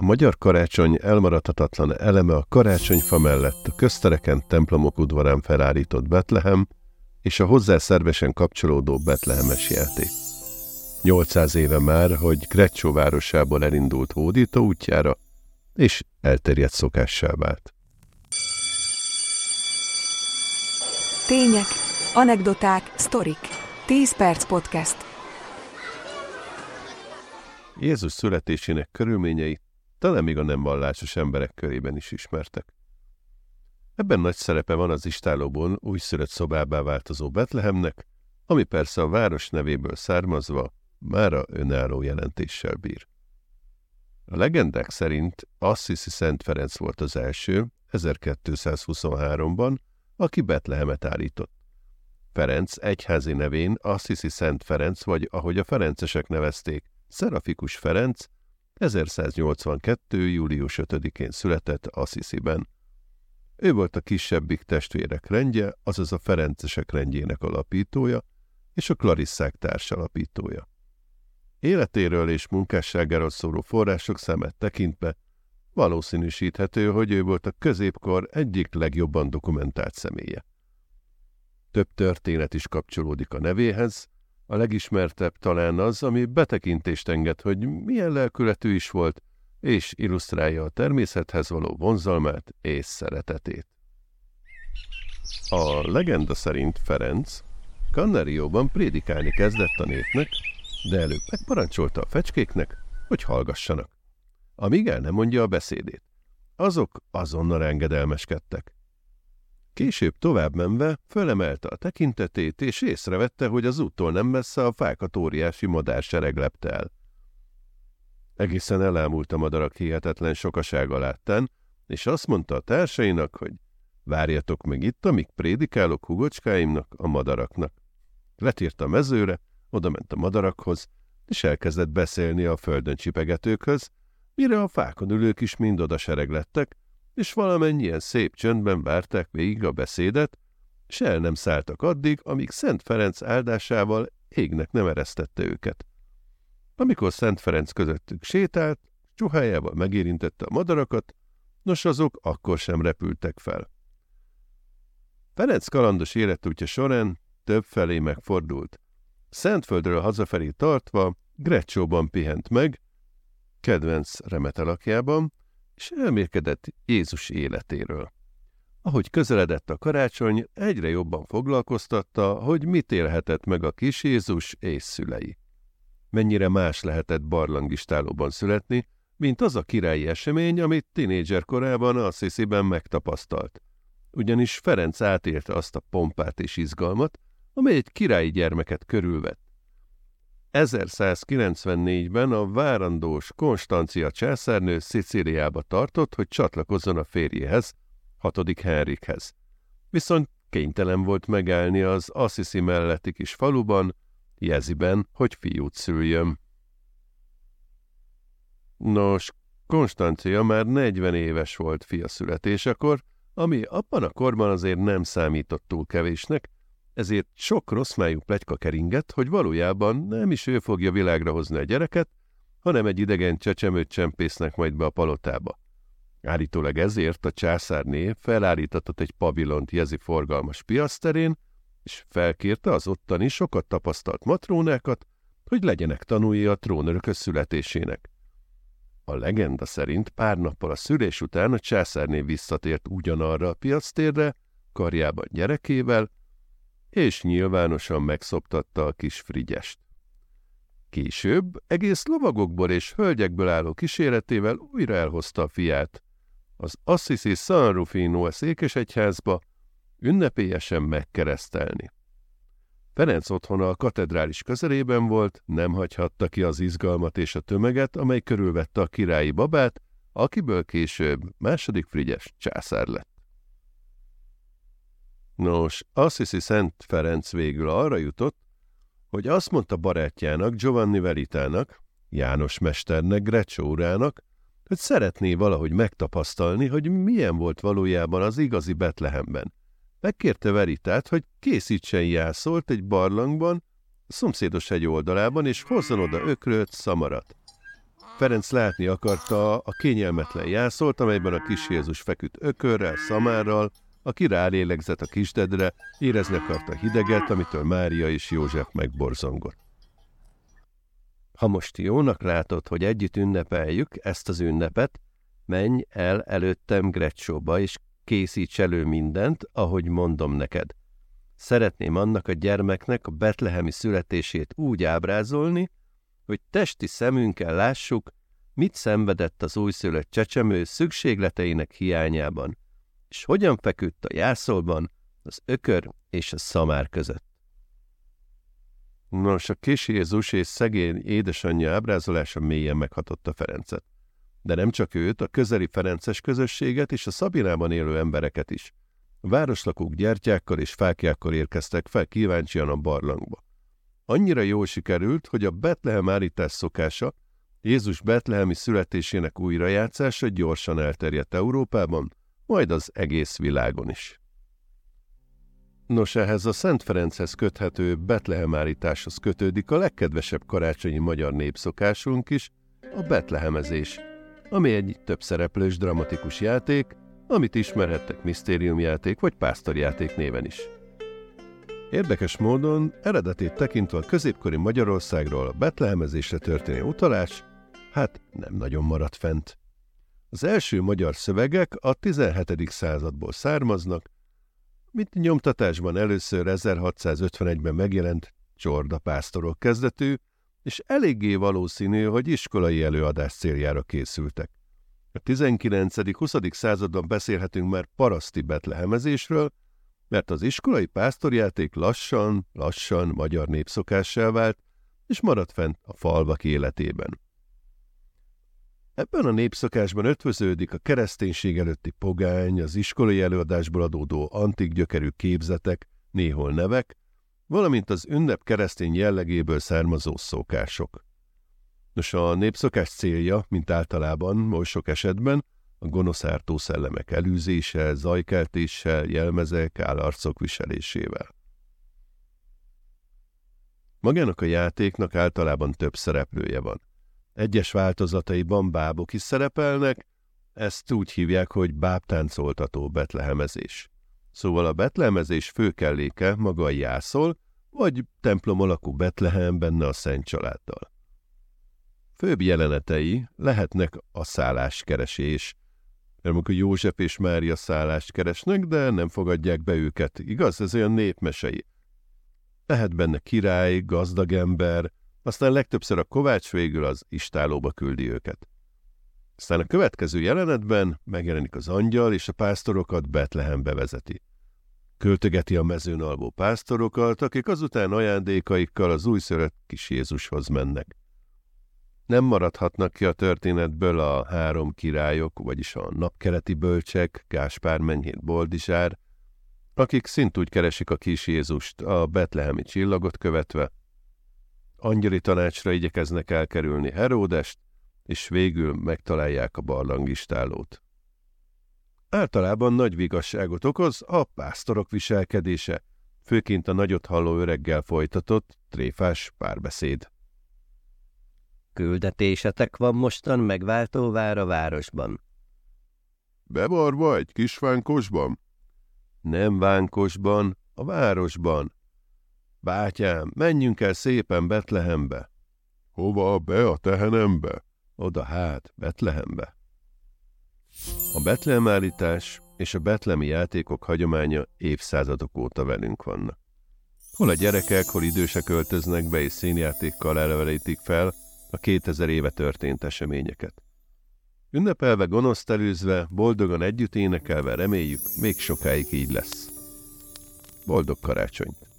A magyar karácsony elmaradhatatlan eleme a karácsonyfa mellett a köztereken, templomok udvarán felállított Betlehem és a hozzá szervesen kapcsolódó betlehemes játék. 800 éve már, hogy Greccio városából elindult hódító útjára, és elterjedt szokássá vált. Tények, anekdoták, sztorik. 10 perc podcast. Jézus születésének körülményei talán még a nem vallásos emberek körében is ismertek. Ebben nagy szerepe van az istállóból újszülött szobábbá változó Betlehemnek, ami persze a város nevéből származva mára önálló jelentéssel bír. A legendák szerint Assisi Szent Ferenc volt az első, 1223-ban, aki Betlehemet állított. Ferenc egyházi nevén Assisi Szent Ferenc, vagy ahogy a ferencesek nevezték, Szerafikus Ferenc, 1182. július 5-én született Assisiben. Ő volt a kisebbik testvérek rendje, azaz a ferencesek rendjének alapítója és a klarisszák társalapítója. Életéről és munkásságáról szóló források számát tekintve valószínűsíthető, hogy ő volt a középkor egyik legjobban dokumentált személye. Több történet is kapcsolódik a nevéhez, a legismertebb talán az, ami betekintést enged, hogy milyen lelkületű is volt, és illusztrálja a természethez való vonzalmát és szeretetét. A legenda szerint Ferenc Cannarióban prédikálni kezdett a népnek, de előbb megparancsolta a fecskéknek, hogy hallgassanak, amíg el nem mondja a beszédét. Azok azonnal engedelmeskedtek. Később továbbmenve fölemelte a tekintetét, és észrevette, hogy az úttól nem messze a fákat óriási madársereg lepte el. Egészen elámult a madarak hihetetlen sokasága láttán, és azt mondta a társainak, hogy várjatok meg itt, amíg prédikálok hugocskáimnak, a madaraknak. Letért a mezőre, odament a madarakhoz, és elkezdett beszélni a földön csipegetőkhöz, mire a fákon ülők is mind odasereg lettek, és valamennyien szép csöndben várták végig a beszédet, s el nem szálltak addig, amíg Szent Ferenc áldásával égnek nem eresztette őket. Amikor Szent Ferenc közöttük sétált, csuhájával megérintette a madarakat, nos azok akkor sem repültek fel. Ferenc kalandos életútja során többfelé megfordult. Szentföldről hazafelé tartva Greccióban pihent meg, kedvenc remetelakjában, és elmélkedett Jézus életéről. Ahogy közeledett a karácsony, egyre jobban foglalkoztatta, hogy mit élhetett meg a kis Jézus és szülei. Mennyire más lehetett barlangistállóban születni, mint az a királyi esemény, amit tinédzser korában Assisiben megtapasztalt. Ugyanis Ferenc átélte azt a pompát és izgalmat, amely egy királyi gyermeket körülvett. 1194-ben a várandós Konstancia császárnő Szicíliába tartott, hogy csatlakozzon a férjéhez, 6. Henrikhez. Viszont kénytelen volt megállni az Assisi melletti kis faluban, Jeziben, hogy fiút szüljön. Nos, Konstancia már 40 éves volt fia születésekor, ami abban a korban azért nem számított túl kevésnek, ezért sok rosszmájú pletyka keringett, hogy valójában nem is ő fogja világra hozni a gyereket, hanem egy idegen csecsemőt csempésznek majd be a palotába. Állítólag ezért a császárné felállítatott egy pavilont Jezi forgalmas piaszterén, és felkérte az ottani sokat tapasztalt matrónákat, hogy legyenek tanúi a trónörökös születésének. A legenda szerint pár nappal a szülés után a császárné visszatért ugyanarra a piasztérre, karjában gyerekével, és nyilvánosan megszoptatta a kis Frigyest. Később egész lovagokból és hölgyekből álló kíséretével újra elhozta a fiát. Az Assisi San Rufino székesegyházba ünnepélyesen megkeresztelni. Ferenc otthona a katedrális közelében volt, nem hagyhatta ki az izgalmat és a tömeget, amely körülvette a királyi babát, akiből később II. Frigyes császár lett. Nos, Assisi Szent Ferenc végül arra jutott, hogy azt mondta barátjának, Giovanni Veritának, János mesternek, Greccio urának, hogy szeretné valahogy megtapasztalni, hogy milyen volt valójában az igazi Betlehemben. Megkérte Veritát, hogy készítsen jászolt egy barlangban, szomszédos hegy oldalában, és hozzon oda ökrölt szamarat. Ferenc látni akarta a kényelmetlen jászolt, amelyben a kis Jézus feküdt ökörrel, szamárral, aki rálélegzett a kisdedre, érezni akarta hideget, amitől Mária és József megborzongott. Ha most jónak látod, hogy együtt ünnepeljük ezt az ünnepet, menj el előttem Greccióba, és készíts elő mindent, ahogy mondom neked. Szeretném annak a gyermeknek a betlehemi születését úgy ábrázolni, hogy testi szemünkkel lássuk, mit szenvedett az újszülött csecsemő szükségleteinek hiányában, és hogyan feküdt a jászolban az ökör és a szamár között. Nos, a kis Jézus és szegény édesanyja ábrázolása mélyen meghatotta Ferencet. De nem csak őt, a közeli ferences közösséget és a Szabinában élő embereket is. A városlakók gyertyákkal és fáklyákkal érkeztek fel kíváncsian a barlangba. Annyira jól sikerült, hogy a Betlehem állítás szokása, Jézus betlehemi születésének újrajátszása gyorsan elterjedt Európában, majd az egész világon is. Nos, ehhez a Szent Ferenchez köthető Betlehem állításhoz kötődik a legkedvesebb karácsonyi magyar népszokásunk is, a betlehemezés, ami egy több szereplős dramatikus játék, amit ismerhettek misztériumjáték vagy pásztorjáték néven is. Érdekes módon eredetét tekintve a középkori Magyarországról a betlehemezésre történő utalás, nem nagyon maradt fent. Az első magyar szövegek a 17. századból származnak, mint nyomtatásban először 1651-ben megjelent Csorda pásztorok kezdetű, és eléggé valószínű, hogy iskolai előadás céljára készültek. A 19.-20. században beszélhetünk már paraszti betlehemezésről, mert az iskolai pásztorjáték lassan magyar népszokássá vált, és maradt fent a falvak életében. Ebben a népszokásban ötvöződik a kereszténység előtti pogány, az iskolai előadásból adódó antik gyökerű képzetek, néhol nevek, valamint az ünnep keresztény jellegéből származó szokások. Nos, a népszokás célja, mint általában, oly sok esetben, a gonosz ártó szellemek elűzése, zajkeltéssel, jelmezek, állarcok viselésével. Magának a játéknak általában több szereplője van. Egyes változataiban bábok is szerepelnek, ezt úgy hívják, hogy bábtáncoltató betlehemezés. Szóval a betlehemezés főkelléke maga a jászol, vagy templom alakú Betlehem benne a Szent Családdal. Főbb jelenetei lehetnek a szálláskeresés. Nem akkor József és Mária szállást keresnek, de nem fogadják be őket, igaz? Ez olyan népmesei. Lehet benne király, gazdag ember, aztán legtöbbször a kovács végül az istálóba küldi őket. Aztán a következő jelenetben megjelenik az angyal, és a pásztorokat Betlehembe vezeti. Költögeti a mezőn alvó pásztorokat, akik azután ajándékaikkal az újszülött kis Jézushoz mennek. Nem maradhatnak ki a történetből a három királyok, vagyis a napkeleti bölcsek, Gáspár, Menyhért, Boldizsár, akik szintúgy keresik a kis Jézust, a betlehemi csillagot követve, angyali tanácsra igyekeznek elkerülni Heródest, és végül megtalálják a barlangistálót. Általában nagy vigasságot okoz a pásztorok viselkedése, főként a nagyot halló öreggel folytatott, tréfás párbeszéd. Küldetésetek van mostan megváltóvár a városban. Bevarva egy kis vánkosban? Nem vánkosban, a városban. Bátyám, menjünk el szépen Betlehembe. Hova be a tehenembe? Oda hát, Betlehembe. A Betlehem állítás és a betlehemi játékok hagyománya évszázadok óta velünk vannak. Hol a gyerekek, hol idősek öltöznek be és színjátékkal elevelítik fel a 2000 éve történt eseményeket. Ünnepelve, gonoszt előzve, boldogan együtt énekelve reméljük, még sokáig így lesz. Boldog karácsonyt!